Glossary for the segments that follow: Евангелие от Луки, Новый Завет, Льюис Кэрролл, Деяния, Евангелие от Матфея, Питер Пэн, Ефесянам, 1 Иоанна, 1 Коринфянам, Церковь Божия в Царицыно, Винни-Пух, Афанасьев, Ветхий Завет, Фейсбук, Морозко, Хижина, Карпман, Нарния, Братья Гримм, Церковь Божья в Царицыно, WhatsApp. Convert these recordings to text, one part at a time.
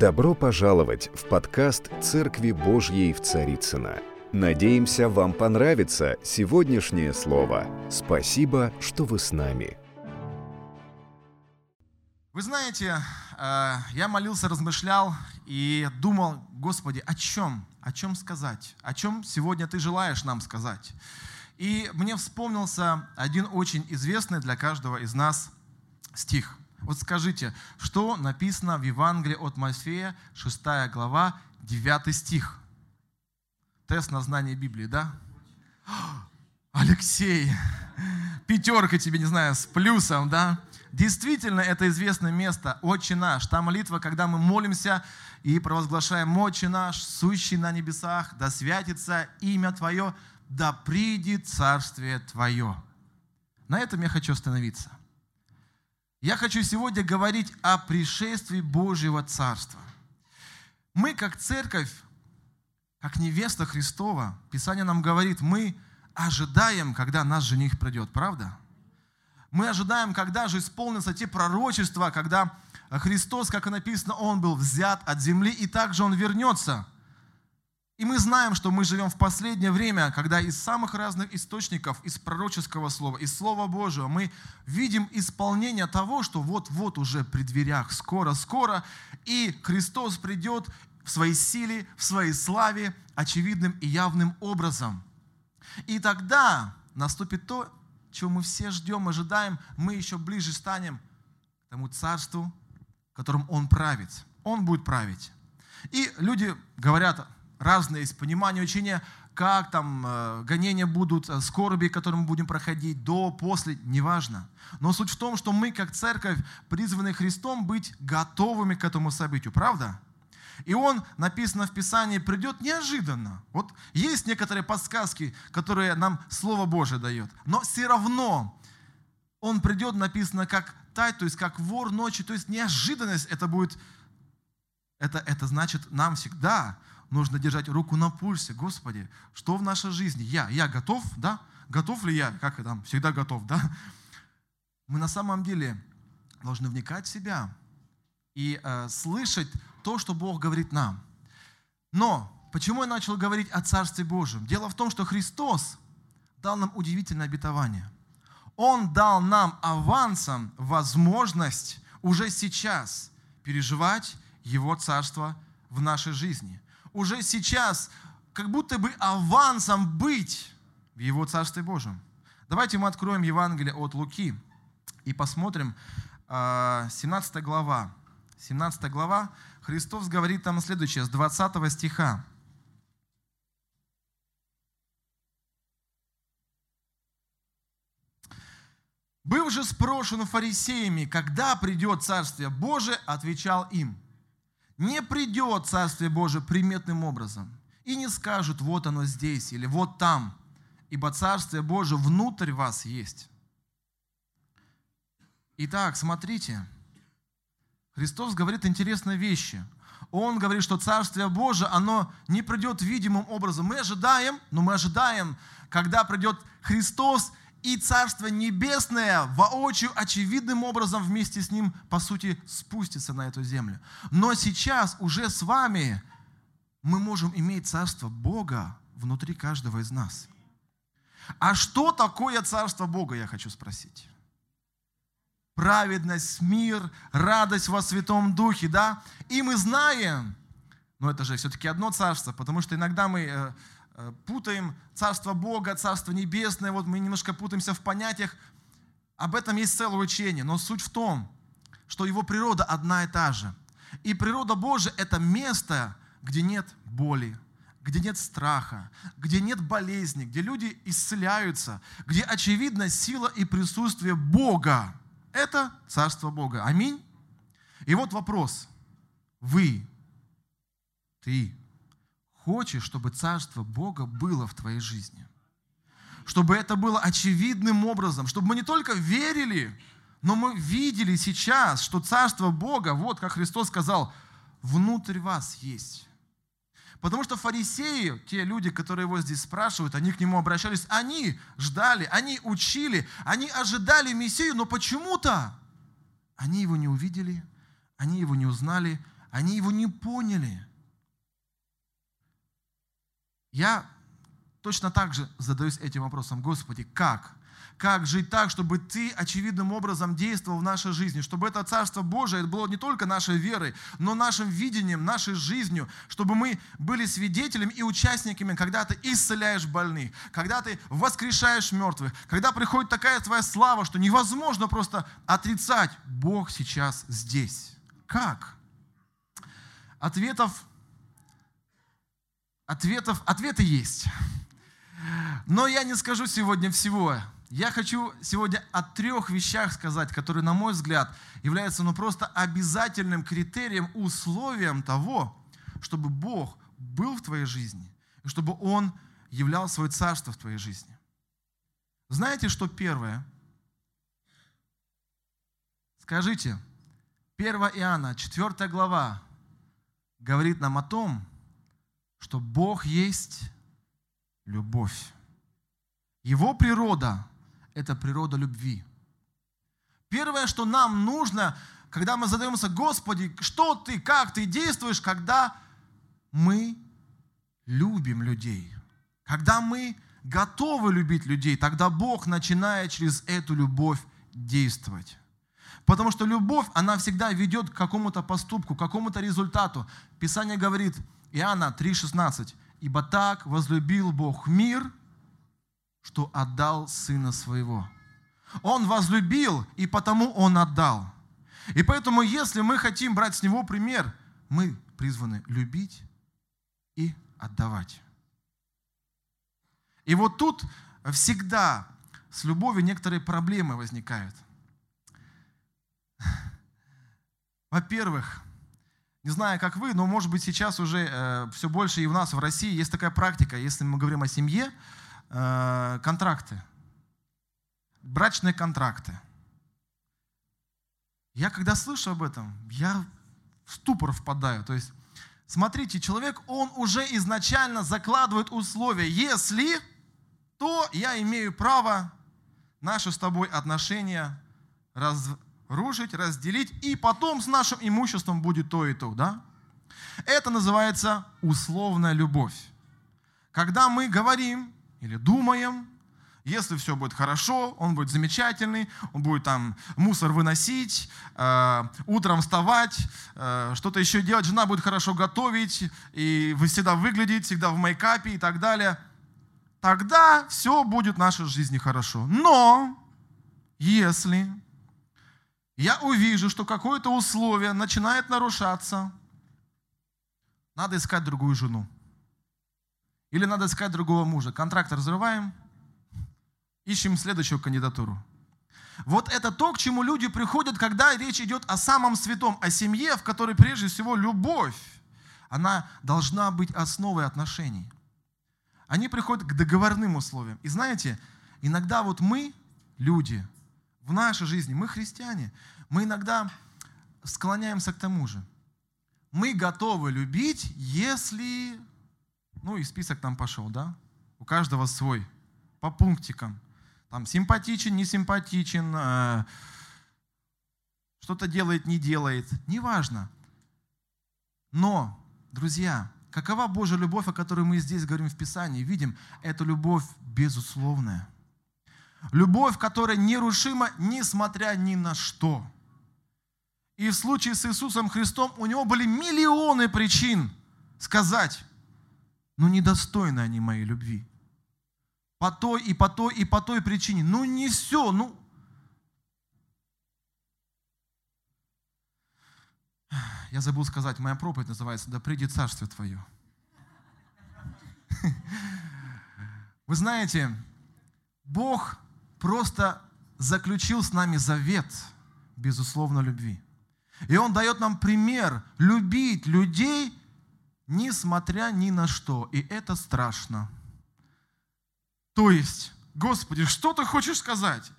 Добро пожаловать в подкаст «Церкви Божьей в Царицыно». Надеемся, вам понравится сегодняшнее слово. Спасибо, что вы с нами. Вы знаете, я молился, размышлял и думал: Господи, о чем сказать? О чем сегодня Ты желаешь нам сказать? И мне вспомнился один очень известный для каждого из нас стих. Вот скажите, что написано в Евангелии от Матфея, 6 глава, 9 стих? Тест на знание Библии, да? Алексей, пятерка тебе, не знаю, с плюсом, да? Действительно, это известное место, «Отче наш». Та молитва, когда мы молимся и провозглашаем: «Отче наш, сущий на небесах, да святится имя Твое, да придет царствие Твое». На этом я хочу остановиться. Я хочу сегодня говорить о пришествии Божьего Царства. Мы, как церковь, как невеста Христова, Писание нам говорит, мы ожидаем, когда наш жених придет, правда? Мы ожидаем, когда же исполнятся те пророчества, когда Христос, как и написано, Он был взят от земли, и также Он вернется. И мы знаем, что мы живем в последнее время, когда из самых разных источников, из пророческого слова, из Слова Божьего, мы видим исполнение того, что вот-вот уже при дверях, скоро-скоро, и Христос придет в своей силе, в своей славе, очевидным и явным образом. И тогда наступит то, чего мы все ждем, ожидаем, мы еще ближе станем к тому царству, которым Он правит. Он будет править. И люди говорят... Разные есть понимания, учения, как там гонения будут, скорби, которые мы будем проходить, до, после, неважно. Но суть в том, что мы, как церковь, призваны Христом быть готовыми к этому событию, правда? И Он, написано в Писании, придет неожиданно. Вот есть некоторые подсказки, которые нам Слово Божие дает, но все равно Он придет, написано, как тать, то есть как вор ночью, то есть неожиданность это будет, это значит нам всегда... Нужно держать руку на пульсе. Господи, что в нашей жизни? Я готов, да? Готов ли я? Как там? Всегда готов, да? Мы на самом деле должны вникать в себя и слышать то, что Бог говорит нам. Но почему я начал говорить о Царстве Божьем? Дело в том, что Христос дал нам удивительное обетование. Он дал нам авансом возможность уже сейчас переживать Его Царство в нашей жизни. Уже сейчас как будто бы авансом быть в Его Царстве Божьем. Давайте мы откроем Евангелие от Луки и посмотрим 17 глава. 17 глава. Христос говорит там следующее, с 20 стиха. «Был же спрошен фарисеями, когда придет Царствие Божие, отвечал им: не придет Царствие Божие приметным образом, и не скажут: вот оно здесь или вот там, ибо Царствие Божие внутрь вас есть». Итак, смотрите, Христос говорит интересные вещи. Он говорит, что Царствие Божие, оно не придет видимым образом. Мы ожидаем, но мы ожидаем, когда придет Христос, и Царство Небесное воочию, очевидным образом вместе с Ним, по сути, спустится на эту землю. Но сейчас уже с вами мы можем иметь Царство Бога внутри каждого из нас. А что такое Царство Бога, я хочу спросить? Праведность, мир, радость во Святом Духе, да? И мы знаем, но это же все-таки одно Царство, потому что иногда мы... путаем Царство Бога, Царство Небесное, вот мы немножко путаемся в понятиях. Об этом есть целое учение, но суть в том, что его природа одна и та же. И природа Божия – это место, где нет боли, где нет страха, где нет болезни, где люди исцеляются, где очевидна сила и присутствие Бога. Это Царство Бога. Аминь. И вот вопрос. Ты хочешь, чтобы Царство Бога было в твоей жизни? Чтобы это было очевидным образом, чтобы мы не только верили, но мы видели сейчас, что Царство Бога, вот как Христос сказал, внутрь вас есть. Потому что фарисеи, те люди, которые его здесь спрашивают, они к нему обращались, они ждали, они учили, они ожидали Мессию, но почему-то они его не увидели, они его не узнали, Они его не поняли. Я точно так же задаюсь этим вопросом. Господи, как? Как жить так, чтобы Ты очевидным образом действовал в нашей жизни, чтобы это Царство Божие было не только нашей верой, но нашим видением, нашей жизнью, чтобы мы были свидетелями и участниками, когда Ты исцеляешь больных, когда Ты воскрешаешь мертвых, когда приходит такая Твоя слава, что невозможно просто отрицать, Бог сейчас здесь. Как? Ответы есть. Но я не скажу сегодня всего. Я хочу сегодня о трех вещах сказать, которые, на мой взгляд, являются просто обязательным критерием, условием того, чтобы Бог был в твоей жизни, и чтобы Он являл свое царство в твоей жизни. Знаете, что первое? Скажите, 1 Иоанна, 4 глава, говорит нам о том, что Бог есть любовь. Его природа – это природа любви. Первое, что нам нужно, когда мы задаемся, Господи, что Ты, как Ты действуешь, когда мы любим людей, когда мы готовы любить людей, тогда Бог начинает через эту любовь действовать. Потому что любовь, она всегда ведет к какому-то поступку, к какому-то результату. Писание говорит, Иоанна 3,16, «Ибо так возлюбил Бог мир, что отдал Сына Своего». Он возлюбил, и потому Он отдал. И поэтому, если мы хотим брать с Него пример, мы призваны любить и отдавать. И вот тут всегда с любовью некоторые проблемы возникают. Во-первых, не знаю, как вы, но, может быть, сейчас уже все больше и у нас в России есть такая практика, если мы говорим о семье, контракты, брачные контракты. Я когда слышу об этом, я в ступор впадаю. То есть, смотрите, человек, он уже изначально закладывает условия. Если, то я имею право наши с тобой отношения разрушить, разделить, и потом с нашим имуществом будет то и то. Да? Это называется условная любовь. Когда мы говорим, или думаем, если все будет хорошо, он будет замечательный, он будет там мусор выносить, утром вставать, что-то еще делать, жена будет хорошо готовить, и вы всегда выглядите, всегда в мейкапе и так далее. Тогда все будет в нашей жизни хорошо. Но если я увижу, что какое-то условие начинает нарушаться, надо искать другую жену. Или надо искать другого мужа. Контракт разрываем, ищем следующую кандидатуру. Вот это то, к чему люди приходят, когда речь идет о самом святом, о семье, в которой прежде всего любовь. Она должна быть основой отношений. Они приходят к договорным условиям. И знаете, иногда вот мы, люди, в нашей жизни, мы христиане, мы иногда склоняемся к тому же. Мы готовы любить, если... Ну и список там пошел, да? У каждого свой, по пунктикам. Там симпатичен, несимпатичен, что-то делает, не делает. Неважно. Но, друзья, какова Божья любовь, о которой мы здесь говорим в Писании? Видим, это любовь безусловная. Любовь, которая нерушима, несмотря ни на что. И в случае с Иисусом Христом у Него были миллионы причин сказать: ну, недостойны они моей любви. По той и по той и по той причине. Ну, не все, ну. Я забыл сказать, моя проповедь называется «Да придет Царствие Твое». Вы знаете, Бог просто заключил с нами завет безусловно любви. И Он дает нам пример любить людей, несмотря ни на что. И это страшно. То есть, Господи, что Ты хочешь сказать?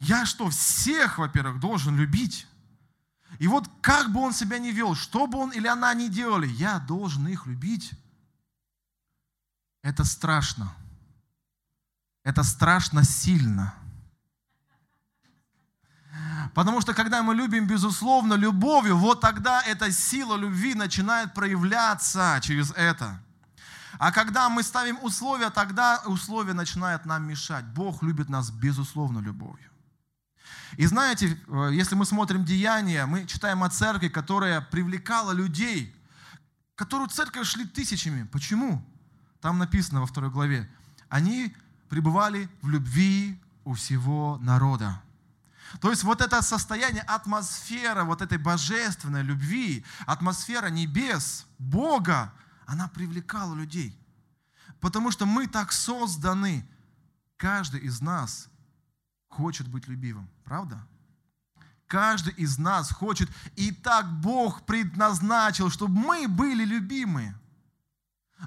Я что, всех, во-первых, должен любить? И вот как бы он себя ни вел, что бы он или она ни делали, я должен их любить. Это страшно. Это страшно сильно. Потому что когда мы любим, безусловно, любовью, вот тогда эта сила любви начинает проявляться через это. А когда мы ставим условия, тогда условия начинают нам мешать. Бог любит нас, безусловно, любовью. И знаете, если мы смотрим Деяния, мы читаем о церкви, которая привлекала людей, которую церковь шли тысячами. Почему? Там написано во 2 главе. Они пребывали в любви у всего народа. То есть вот это состояние, атмосфера вот этой божественной любви, атмосфера небес, Бога, она привлекала людей. Потому что мы так созданы. Каждый из нас хочет быть любимым, правда? Каждый из нас хочет. И так Бог предназначил, чтобы мы были любимы.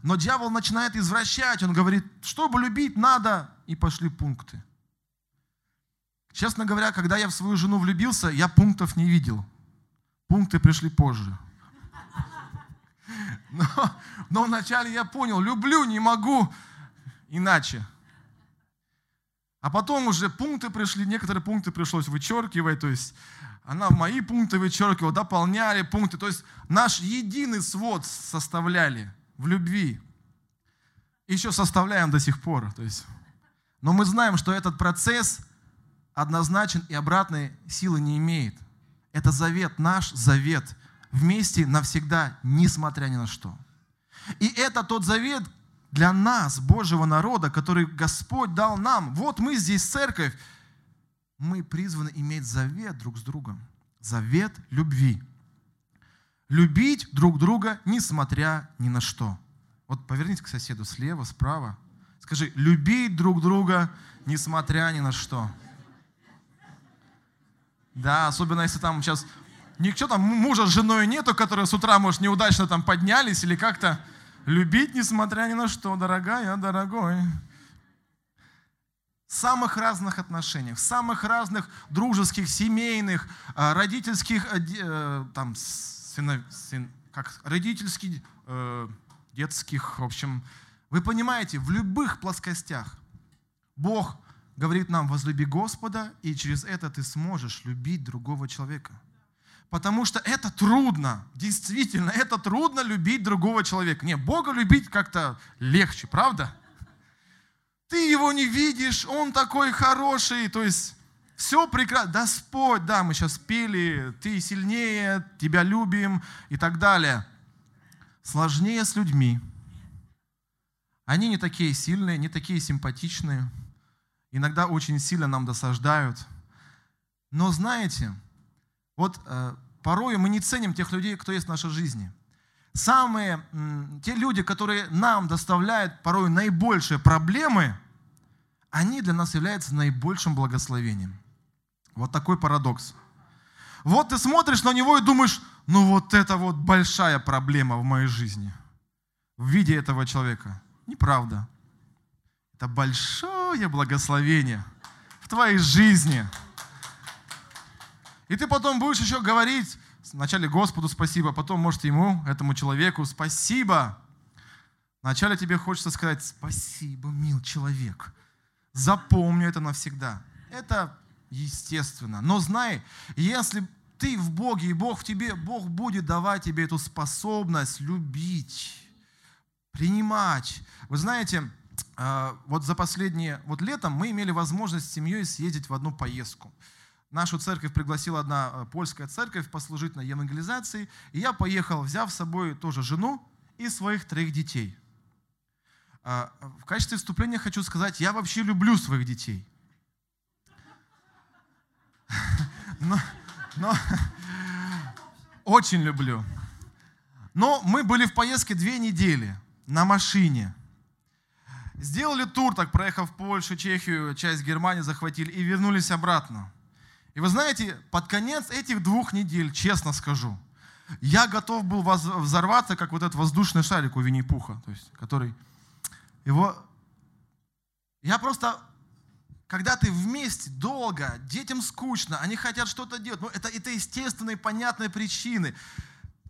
Но дьявол начинает извращать. Он говорит, чтобы любить надо, и пошли пункты. Честно говоря, когда я в свою жену влюбился, я пунктов не видел. Пункты пришли позже. Но вначале я понял, люблю, не могу иначе. А потом уже пункты пришли, некоторые пункты пришлось вычеркивать. То есть она мои пункты вычеркивала, дополняли пункты. То есть наш единый свод составляли в любви. Еще составляем до сих пор. То есть. Но мы знаем, что этот процесс однозначен и обратной силы не имеет. Это завет, наш завет. Вместе навсегда, несмотря ни на что. И это тот завет для нас, Божьего народа, который Господь дал нам. Вот мы здесь, церковь. Мы призваны иметь завет друг с другом. Завет любви. Любить друг друга, несмотря ни на что. Вот повернись к соседу слева, справа. Скажи, любить друг друга, несмотря ни на что. Да, особенно если там сейчас ничего там мужа с женой нету, которые с утра, может, неудачно там поднялись или как-то любить, несмотря ни на что, дорогая, дорогой. В самых разных отношениях, в самых разных дружеских, семейных, родительских, там, родительских, детских, в общем. Вы понимаете, в любых плоскостях Бог говорит нам, возлюби Господа, и через это ты сможешь любить другого человека. Потому что это трудно, действительно, это трудно любить другого человека. Не, Бога любить как-то легче, правда? Ты его не видишь, он такой хороший, то есть все прекрасно. Господь, да, мы сейчас пели, ты сильнее, тебя любим и так далее. Сложнее с людьми. Они не такие сильные, не такие симпатичные. Иногда очень сильно нам досаждают. Но знаете, вот порой мы не ценим тех людей, кто есть в нашей жизни. Те люди, которые нам доставляют порой наибольшие проблемы, они для нас являются наибольшим благословением. Вот такой парадокс. Вот ты смотришь на него и думаешь, ну вот это вот большая проблема в моей жизни. В виде этого человека. Неправда. Это большое благословение в твоей жизни. И ты потом будешь еще говорить вначале Господу спасибо, потом, может, ему, этому человеку спасибо. Вначале тебе хочется сказать спасибо, мил человек. Запомни это навсегда. Это естественно. Но знай, если ты в Боге и Бог в тебе, Бог будет давать тебе эту способность любить, принимать. Вы знаете, вот за последние, вот летом мы имели возможность с семьей съездить в одну поездку. Нашу церковь пригласила одна польская церковь послужить на евангелизации, и я поехал, взяв с собой тоже жену и своих 3 детей. В качестве вступления хочу сказать, я вообще люблю своих детей. Но очень люблю. Но мы были в поездке 2 недели на машине. Сделали тур, так проехав Польшу, Чехию, часть Германии захватили и вернулись обратно. И вы знаете, под конец этих 2 недель, честно скажу, я готов был взорваться, как вот этот воздушный шарик у Винни-Пуха, то есть, который его... Я просто... Когда ты вместе долго, детям скучно, они хотят что-то делать, но это естественные, понятные причины.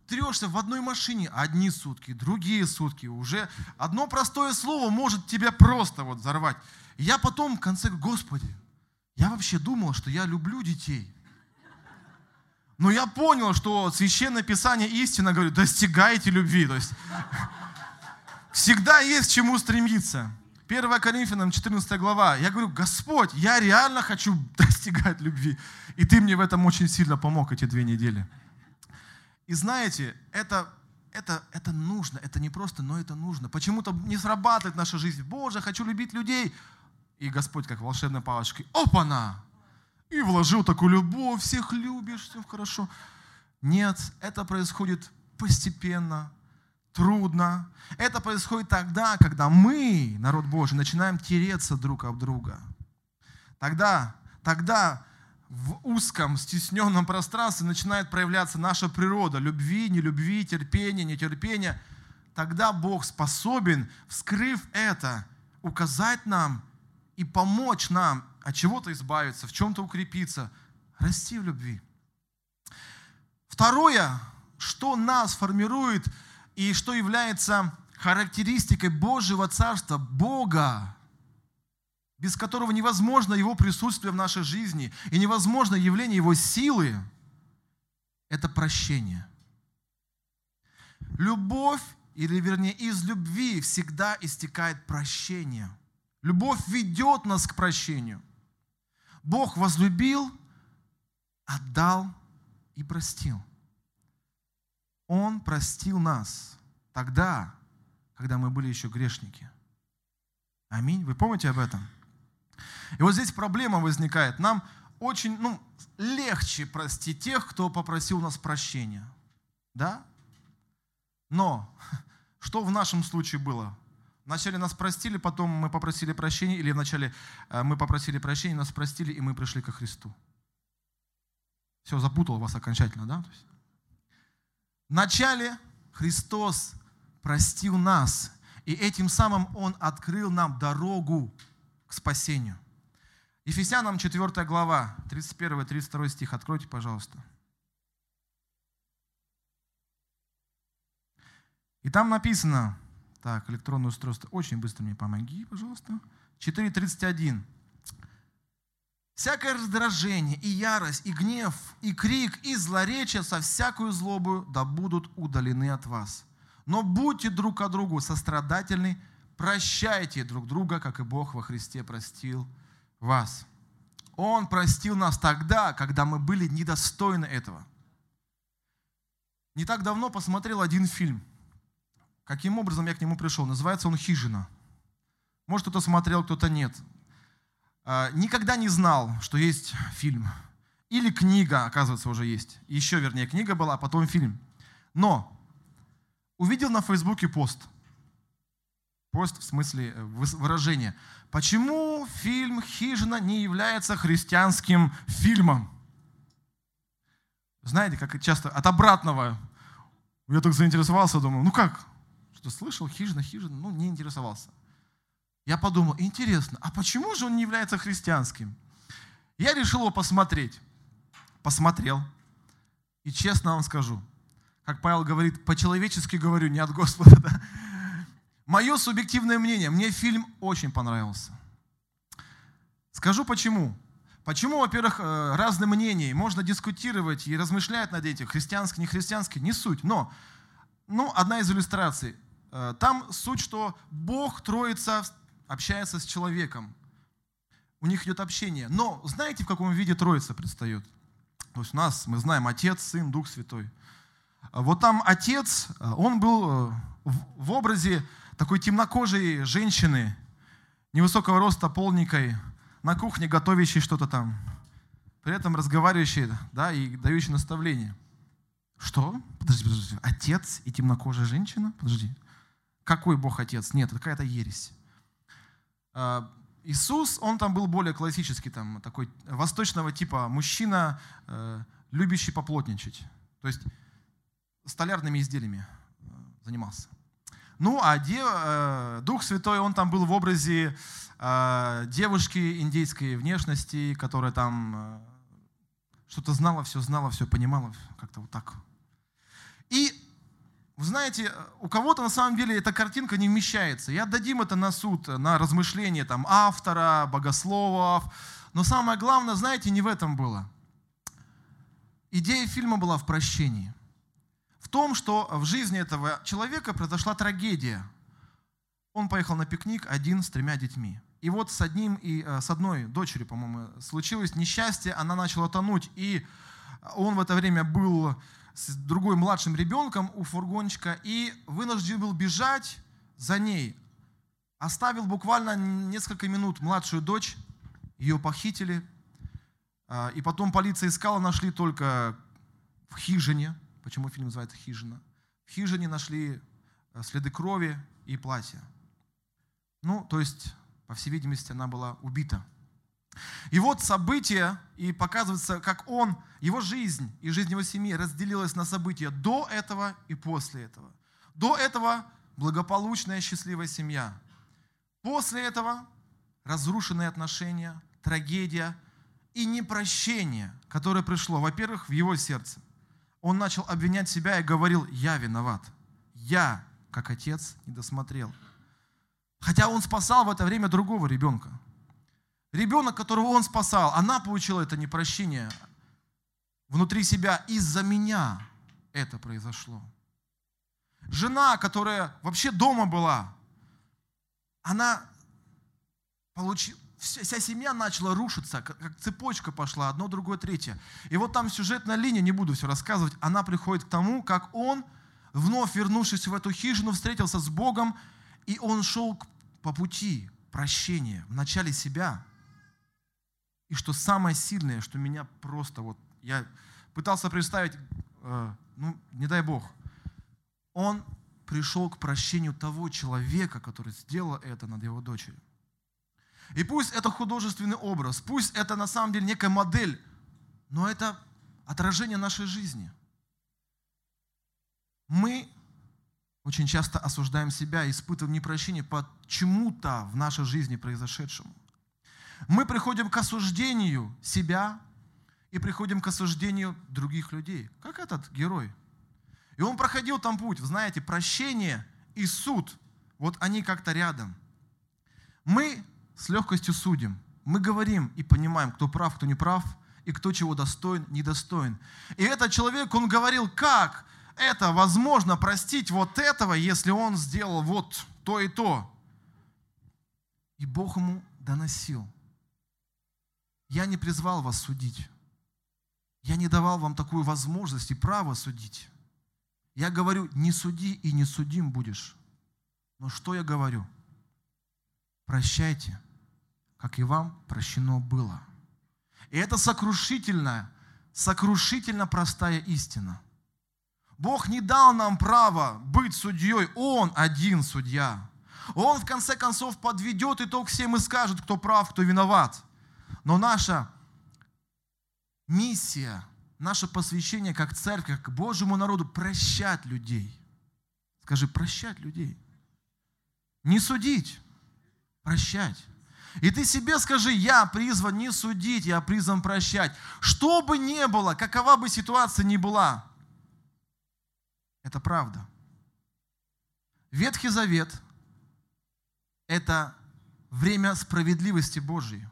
Трешься в одной машине одни сутки, другие сутки. Уже одно простое слово может тебя просто вот взорвать. И я потом в конце говорю, Господи, я вообще думал, что я люблю детей. Но я понял, что Священное Писание истинно говорит: достигайте любви. То есть всегда есть к чему стремиться. 1 Коринфянам, 14 глава. Я говорю: Господь, я реально хочу достигать любви. И Ты мне в этом очень сильно помог эти 2 недели. И знаете, это нужно. Это не просто, но это нужно. Почему-то не срабатывает наша жизнь. Боже, хочу любить людей. И Господь, как волшебной палочкой, опа-на! И вложил такую любовь, всех любишь, все хорошо. Нет, это происходит постепенно, трудно. Это происходит тогда, когда мы, народ Божий, начинаем тереться друг об друга. Тогда в узком, стесненном пространстве начинает проявляться наша природа любви, нелюбви, терпения, нетерпения. Тогда Бог способен, вскрыв это, указать нам и помочь нам от чего-то избавиться, в чем-то укрепиться, расти в любви. Второе, что нас формирует и что является характеристикой Божьего Царства, Бога, без которого невозможно Его присутствие в нашей жизни и невозможно явление Его силы, это прощение. Любовь, или вернее, из любви всегда истекает прощение. Любовь ведет нас к прощению. Бог возлюбил, отдал и простил. Он простил нас тогда, когда мы были еще грешники. Аминь. Вы помните об этом? И вот здесь проблема возникает. Нам очень легче простить тех, кто попросил у нас прощения. Да? Но что в нашем случае было? Вначале нас простили, потом мы попросили прощения, или вначале мы попросили прощения, нас простили, и мы пришли ко Христу. Все, запутал вас окончательно, да? Вначале Христос простил нас, и этим самым Он открыл нам дорогу к спасению. Ефесянам 4 глава, 31-32 стих. Откройте, пожалуйста. И там написано, так, электронное устройство, очень быстро мне помоги, пожалуйста. 4:31. «Всякое раздражение, и ярость, и гнев, и крик, и злоречие со всякую злобою да будут удалены от вас. Но будьте друг к другу сострадательны, прощайте друг друга, как и Бог во Христе простил вас». Он простил нас тогда, когда мы были недостойны этого. Не так давно посмотрел один фильм. Каким образом я к нему пришел? Называется он «Хижина». Может, кто-то смотрел, кто-то нет. Никогда не знал, что есть фильм. Или книга, оказывается, уже есть. Еще, вернее, книга была, а потом фильм. Но увидел на Фейсбуке пост. Пост в смысле выражения. Почему фильм «Хижина» не является христианским фильмом? Знаете, как часто от обратного. Я так заинтересовался, думаю, как? Что слышал, «Хижина», не интересовался. Я подумал, интересно, а почему же он не является христианским? Я решил его посмотреть. Посмотрел. И честно вам скажу, как Павел говорит, по-человечески говорю, не от Господа. Да? Мое субъективное мнение, мне фильм очень понравился. Скажу почему. Почему, во-первых, разные мнения, можно дискутировать и размышлять над этим, христианский, не христианский, не суть. Но одна из иллюстраций. Там суть, что Бог Троица общается с человеком. У них идет общение. Но знаете, в каком виде Троица предстает? То есть у нас, мы знаем, Отец, Сын, Дух Святой. Вот там Отец, он был в образе такой темнокожей женщины, невысокого роста, полненькой, на кухне готовящей что-то там, при этом разговаривающей, да, и дающей наставления. Что? Подожди. Отец и темнокожая женщина? Подожди. Какой Бог Отец? Нет, какая-то ересь. Иисус, он там был более классический, там, такой восточного типа мужчина, любящий поплотничать. То есть столярными изделиями занимался. А Дух Святой, он там был в образе девушки индейской внешности, которая там что-то знала, все понимала, как-то вот так. И, вы знаете, у кого-то на самом деле эта картинка не вмещается. И отдадим это на суд, на размышления там, автора, богословов. Но самое главное, знаете, не в этом было. Идея фильма была в прощении. В том, что в жизни этого человека произошла трагедия. Он поехал на пикник один с 3 детьми. И вот с одним и с одной дочерью, по-моему, случилось несчастье, она начала тонуть. И он в это время был с другой младшим ребенком у фургончика и вынужден был бежать за ней. Оставил буквально несколько минут младшую дочь, ее похитили. И потом полиция искала, нашли только в хижине. Почему фильм называется «Хижина»? В хижине нашли следы крови и платья. Ну, то есть, по всей видимости, она была убита. И вот события, и показывается, как он, его жизнь и жизнь его семьи разделилась на события до этого и после этого. До этого благополучная, счастливая семья. После этого разрушенные отношения, трагедия и непрощение, которое пришло, во-первых, в его сердце. Он начал обвинять себя и говорил: «Я виноват, я, как отец, не досмотрел». Хотя он спасал в это время другого ребенка. Ребенок, которого он спасал, она получила это непрощение внутри себя. Из-за меня это произошло. Жена, которая вообще дома была, она получила... Вся семья начала рушиться, как цепочка пошла, одно, другое, третье. И вот там сюжетная линия, не буду все рассказывать, она приходит к тому, как он, вновь вернувшись в эту хижину, встретился с Богом, и он шел по пути прощения, в начале себя. И что самое сильное, что меня просто вот, я пытался представить, не дай Бог, он пришел к прощению того человека, который сделал это над его дочерью. И пусть это художественный образ, пусть это на самом деле некая модель, но это отражение нашей жизни. Мы очень часто осуждаем себя и испытываем непрощение по чему-то в нашей жизни произошедшему. Мы приходим к осуждению себя и приходим к осуждению других людей, как этот герой. И он проходил там путь, знаете, прощение и суд, вот они как-то рядом. Мы с легкостью судим. Мы говорим и понимаем, кто прав, кто не прав, и кто чего достоин, недостоин. И этот человек, он говорил, как это возможно простить вот этого, если он сделал вот то и то. И Бог ему доносил: я не призвал вас судить. Я не давал вам такую возможность и право судить. Я говорю, не суди и не судим будешь. Но что я говорю? Прощайте, как и вам прощено было. И это сокрушительно простая истина. Бог не дал нам права быть судьей. Он один судья. Он в конце концов подведет итог всем и скажет, кто прав, кто виноват. Но наша миссия, наше посвящение как церкви, как Божьему народу прощать людей. Скажи, прощать людей. Не судить. Прощать. И ты себе скажи: я призван не судить, я призван прощать. Что бы ни было, какова бы ситуация ни была, это правда. Ветхий Завет – это время справедливости Божьей.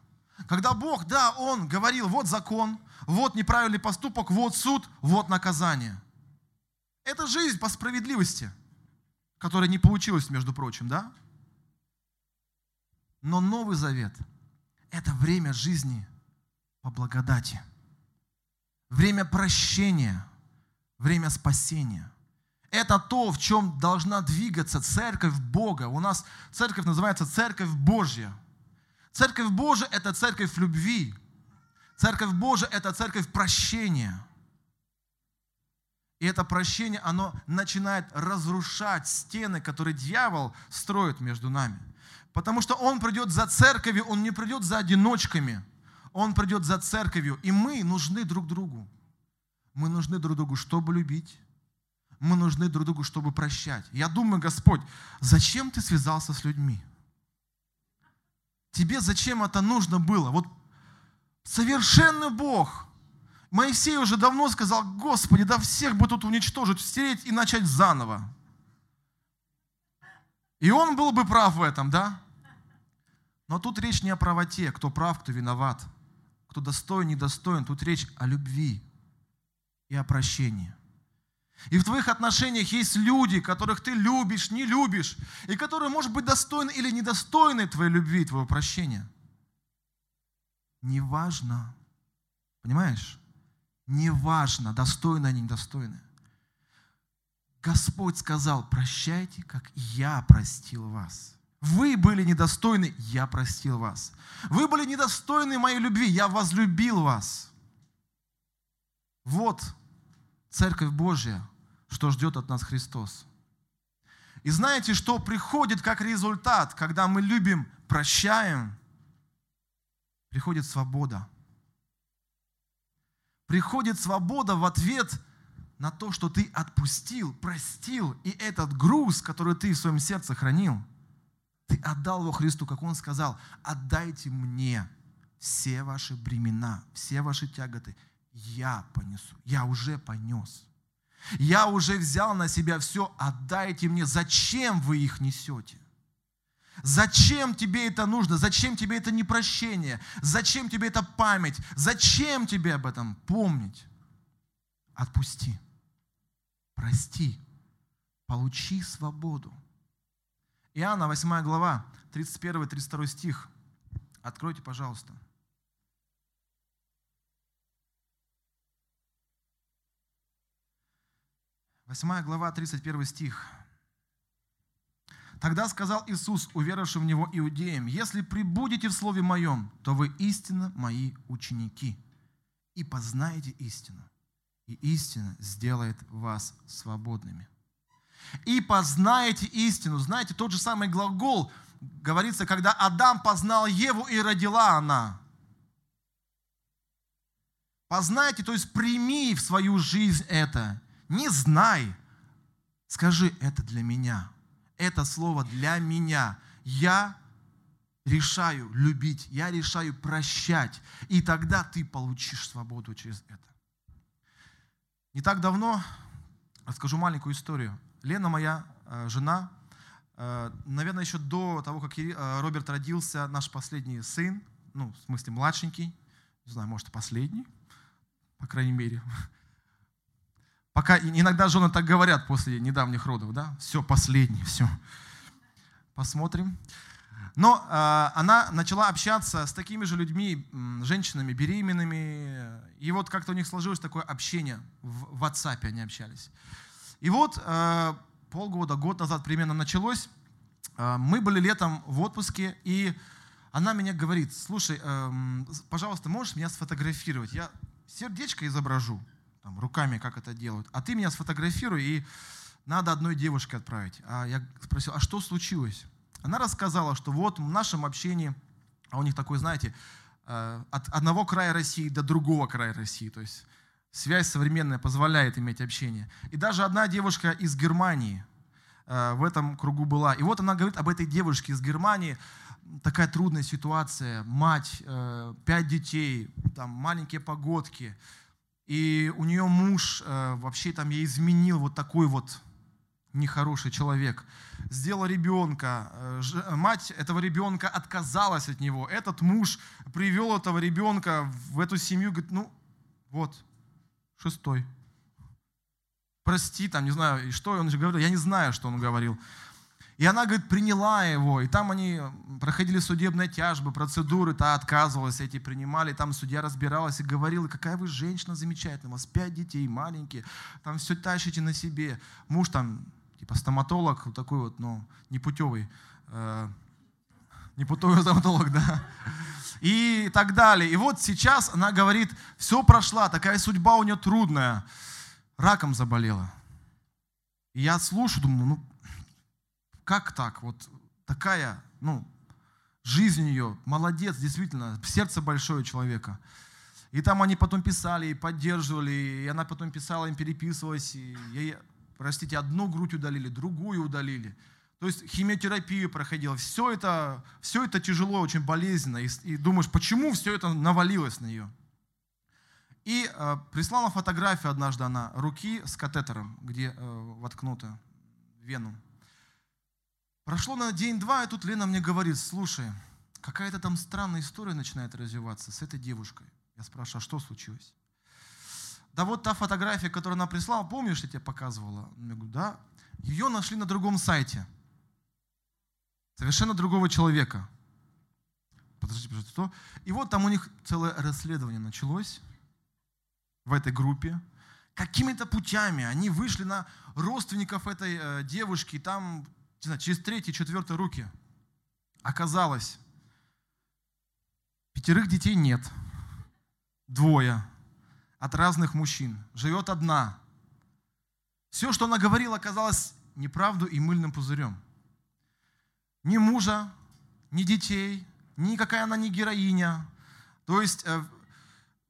Когда Бог, да, Он говорил, вот закон, вот неправильный поступок, вот суд, вот наказание. Это жизнь по справедливости, которая не получилась, между прочим, да? Но Новый Завет – это время жизни по благодати, время прощения, время спасения. Это то, в чем должна двигаться Церковь Бога. У нас церковь называется Церковь Божья. Церковь Божья – это церковь любви. Церковь Божья – это церковь прощения. И это прощение, оно начинает разрушать стены, которые дьявол строит между нами. Потому что он придет за церковью, он не придет за одиночками. Он придет за церковью. И мы нужны друг другу. Мы нужны друг другу, чтобы любить. Мы нужны друг другу, чтобы прощать. Я думаю, Господь, зачем ты связался с людьми? Тебе зачем это нужно было? Вот совершенный Бог. Моисей уже давно сказал: Господи, да всех бы тут уничтожить, стереть и начать заново. И он был бы прав в этом, да? Но тут речь не о правоте, кто прав, кто виноват, кто достоин, недостоин. Тут речь о любви. и о прощении. И в твоих отношениях есть люди, которых ты любишь, не любишь, и которые, может быть, достойны или недостойны твоей любви, твоего прощения. Неважно, понимаешь? Неважно, достойны они, недостойны. Господь сказал: прощайте, как я простил вас. Вы были недостойны, я простил вас. Вы были недостойны моей любви, я возлюбил вас. Вот Церковь Божья, что ждет от нас Христос. И знаете, что приходит как результат, когда мы любим, прощаем? Приходит свобода. Приходит свобода в ответ на то, что ты отпустил, простил, и этот груз, который ты в своем сердце хранил, ты отдал его Христу, как Он сказал: отдайте мне все ваши бремена, все ваши тяготы. Я понесу, я уже понес. Я уже взял на себя все, отдайте мне. Зачем вы их несете? Зачем тебе это нужно? Зачем тебе это непрощение? Зачем тебе это память? Зачем тебе об этом помнить? Отпусти, прости, получи свободу. Иоанна 8 глава, 31-32 стих. Откройте, пожалуйста. Восьмая глава, 31 стих. «Тогда сказал Иисус, уверовавшим в Него иудеям: если пребудете в Слове Моем, то вы истинно Мои ученики, и познаете истину, и истина сделает вас свободными». «И познаете истину». Знаете, тот же самый глагол говорится, когда Адам познал Еву и родила она. «Познайте», то есть прими в свою жизнь это. Не знай. Скажи: это для меня. Это слово для меня. Я решаю любить, я решаю прощать. И тогда ты получишь свободу через это. Не так давно, расскажу маленькую историю. Лена, моя жена, наверное, еще до того, как Роберт родился, наш последний сын, ну, в смысле младшенький, не знаю, может, последний, по крайней мере. Пока иногда жены так говорят после недавних родов, да, все, последний, все. Посмотрим. Но она начала общаться с такими же людьми, женщинами, беременными. И вот как-то у них сложилось такое общение, в WhatsApp они общались. И вот полгода, год назад примерно началось. Мы были летом в отпуске, и она меня говорит: слушай, пожалуйста, можешь меня сфотографировать? Я сердечко изображу. Руками, как это делают. А ты меня сфотографируй, и надо одной девушке отправить. А я спросил: а что случилось? Она рассказала, что вот в нашем общении, а у них такой, знаете, от одного края России до другого края России, то есть связь современная позволяет иметь общение. И даже одна девушка из Германии в этом кругу была. И вот она говорит об этой девушке из Германии. Такая трудная ситуация. Мать, 5 детей, там, маленькие погодки. И у нее муж вообще там ей изменил, вот такой вот нехороший человек. Сделал ребенка, мать этого ребенка отказалась от него. Этот муж привел этого ребенка в эту семью, говорит: ну вот, 6. Прости, там, не знаю, и что он же говорил, я не знаю, что он говорил. И она, говорит, приняла его, и там они проходили судебные тяжбы, процедуры, та отказывалась, эти принимали, и там судья разбиралась и говорила: какая вы женщина замечательная, у вас 5 детей, маленькие, там все тащите на себе. Муж там, типа стоматолог, вот такой вот, но непутевый стоматолог, да, и так далее. И вот сейчас она говорит: все прошла, такая судьба у нее трудная, раком заболела. И я слушаю, думаю: ну, как так? Вот такая, ну, жизнь ее, молодец, действительно, сердце большое человека. И там они потом писали и поддерживали, и она потом писала, им переписывалась, и ей, простите, одну грудь удалили, другую удалили. То есть химиотерапию проходила. Все это тяжело, очень болезненно. И думаешь, почему все это навалилось на нее? И прислала фотографию однажды она руки с катетером, где воткнута вену. Прошло на день-два, и тут Лена мне говорит: слушай, какая-то там странная история начинает развиваться с этой девушкой. Я спрашиваю: а что случилось? Да вот та фотография, которую она прислала, помнишь, я тебе показывала? Я говорю, да. Ее нашли на другом сайте. Совершенно другого человека. Подожди, что? И вот там у них целое расследование началось в этой группе. Какими-то путями они вышли на родственников этой девушки, там, не знаю, через 3-4 руки. Оказалось, 5 детей нет, 2 от разных мужчин, живет одна. Все, что она говорила, оказалось неправду и мыльным пузырем. Ни мужа, ни детей, никакая она не героиня. То есть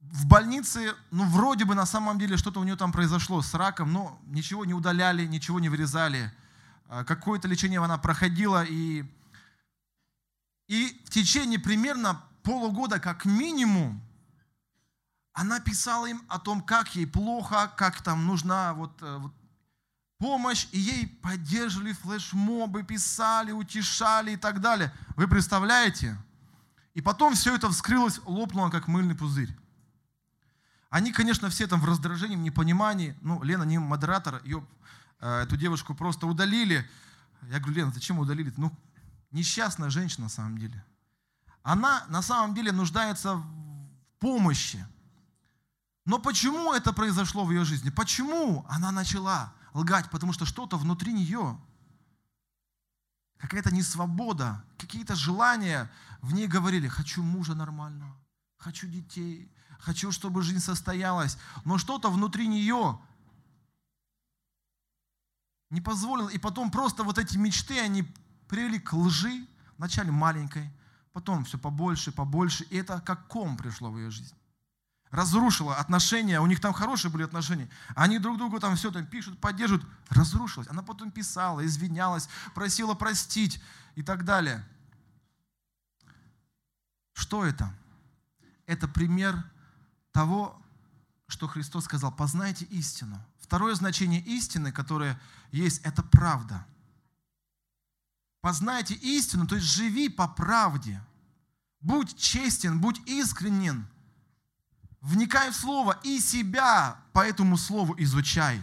в больнице, ну вроде бы на самом деле что-то у нее там произошло с раком, но ничего не удаляли, ничего не вырезали. Какое-то лечение она проходила. И в течение примерно полугода как минимум она писала им о том, как ей плохо, как там нужна вот помощь, и ей поддерживали флешмобы, писали, утешали и так далее. Вы представляете? И потом все это вскрылось, лопнуло, как мыльный пузырь. Они, конечно, все там в раздражении, в непонимании. Ну, Лена не модератор, ее, эту девушку просто удалили. Я говорю, Лена, зачем удалили? Ну, несчастная женщина на самом деле. Она на самом деле нуждается в помощи. Но почему это произошло в ее жизни? Почему она начала лгать? Потому что что-то внутри нее, какая-то несвобода, какие-то желания в ней говорили. Хочу мужа нормального, хочу детей, хочу, чтобы жизнь состоялась. Но что-то внутри нее не позволило. И потом просто вот эти мечты, они привели к лжи, вначале маленькой, потом все побольше, побольше. И это как ком пришло в ее жизнь. Разрушила отношения, у них там хорошие были отношения, они друг другу там все там пишут, поддерживают, разрушилась. Она потом писала, извинялась, просила простить и так далее. Что это? Это пример того, что Христос сказал, познайте истину. Второе значение истины, которое есть, это правда. Познайте истину, то есть живи по правде. Будь честен, будь искренен. Вникай в Слово и себя по этому Слову изучай.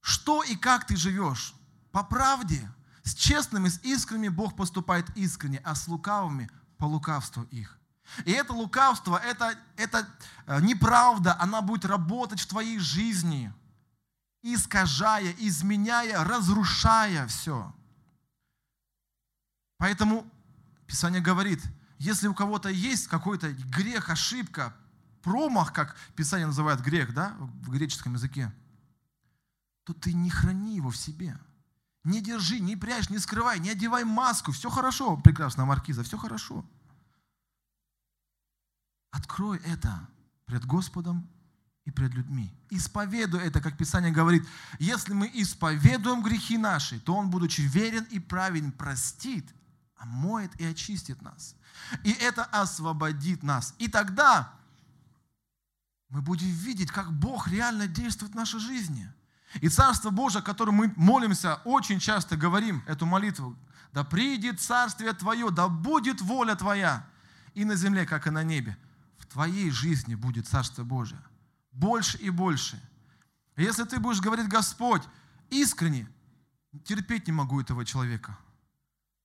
Что и как ты живешь? По правде. С честными, с искренними Бог поступает искренне, а с лукавыми по лукавству их. И это лукавство, это неправда, она будет работать в твоей жизни, искажая, изменяя, разрушая все. Поэтому Писание говорит, если у кого-то есть какой-то грех, ошибка, промах, как Писание называет грех, да, в греческом языке, то ты не храни его в себе. Не держи, не прячь, не скрывай, не одевай маску. Все хорошо, прекрасная маркиза, все хорошо. Открой это пред Господом и пред людьми. Исповедуй это, как Писание говорит. Если мы исповедуем грехи наши, то Он, будучи верен и праведен, простит, омоет и очистит нас. И это освободит нас. И тогда мы будем видеть, как Бог реально действует в нашей жизни. И Царство Божие, о котором мы молимся, очень часто говорим эту молитву. «Да придет Царствие Твое, да будет воля Твоя, и на земле, как и на небе». В твоей жизни будет Царство Божие. Больше и больше. Если ты будешь говорить, Господь, искренне, терпеть не могу этого человека.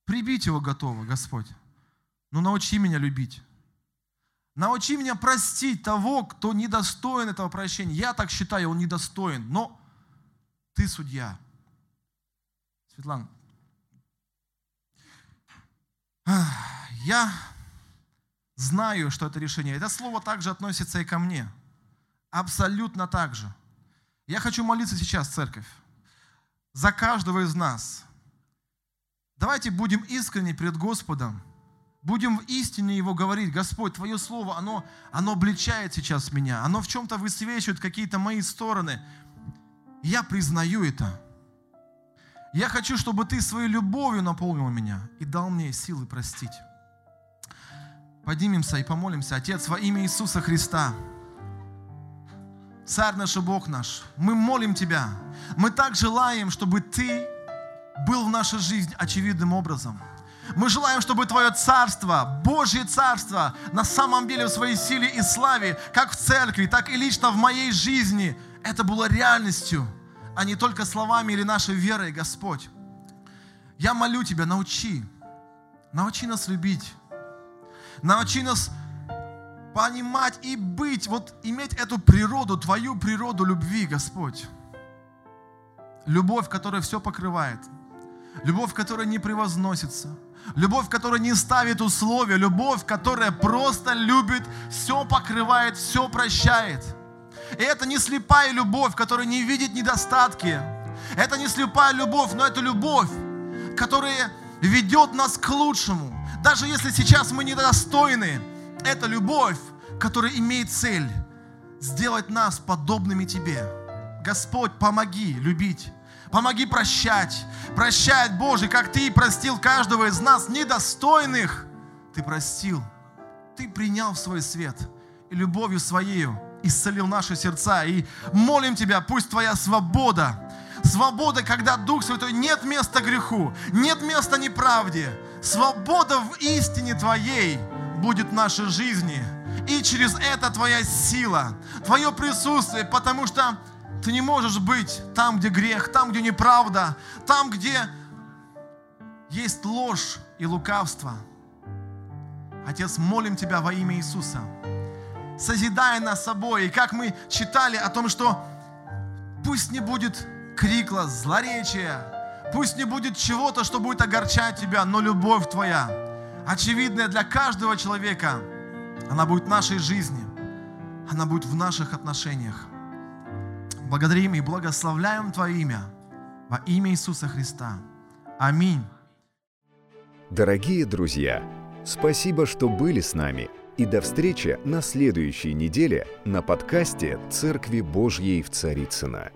Прибить его готово, Господь. Но научи меня любить. Научи меня простить того, кто недостоин этого прощения. Я так считаю, он недостоин, но ты судья. Светлана, я знаю, что это решение. Это слово также относится и ко мне. Абсолютно так же. Я хочу молиться сейчас, церковь, за каждого из нас. Давайте будем искренни пред Господом. Будем в истине Его говорить. Господь, Твое Слово, оно обличает сейчас меня. Оно в чем-то высвечивает какие-то мои стороны. Я признаю это. Я хочу, чтобы Ты Своей любовью наполнил меня и дал мне силы простить. Поднимемся и помолимся. Отец, во имя Иисуса Христа, Царь наш и Бог наш, мы молим Тебя. Мы так желаем, чтобы Ты был в нашей жизни очевидным образом. Мы желаем, чтобы Твое Царство, Божье Царство, на самом деле в своей силе и славе, как в церкви, так и лично в моей жизни, это было реальностью, а не только словами или нашей верой, Господь. Я молю Тебя, научи нас любить, научи нас понимать и быть, вот иметь эту природу, Твою природу любви, Господь. Любовь, которая все покрывает, любовь, которая не превозносится, любовь, которая не ставит условия, любовь, которая просто любит, все покрывает, все прощает. И это не слепая любовь, которая не видит недостатки. Это не слепая любовь, но это любовь, которая ведет нас к лучшему. Даже если сейчас мы недостойны, это любовь, которая имеет цель сделать нас подобными Тебе. Господь, помоги любить. Помоги прощать. Прощать, Боже, как Ты простил каждого из нас недостойных. Ты простил. Ты принял в свой свет и любовью Своею исцелил наши сердца. И молим Тебя, пусть Твоя свобода, свобода, когда Дух Святой, нет места греху, нет места неправде. Свобода в истине Твоей будет в нашей жизни. И через это Твоя сила, Твое присутствие, потому что Ты не можешь быть там, где грех, там, где неправда, там, где есть ложь и лукавство. Отец, молим Тебя во имя Иисуса, созидай нас собой. И как мы читали о том, что пусть не будет крикла, злоречия, пусть не будет чего-то, что будет огорчать Тебя, но любовь Твоя, очевидная для каждого человека, она будет в нашей жизни, она будет в наших отношениях. Благодарим и благословляем Твое имя во имя Иисуса Христа. Аминь. Дорогие друзья, спасибо, что были с нами. И до встречи на следующей неделе на подкасте «Церкви Божьей в Царицыно».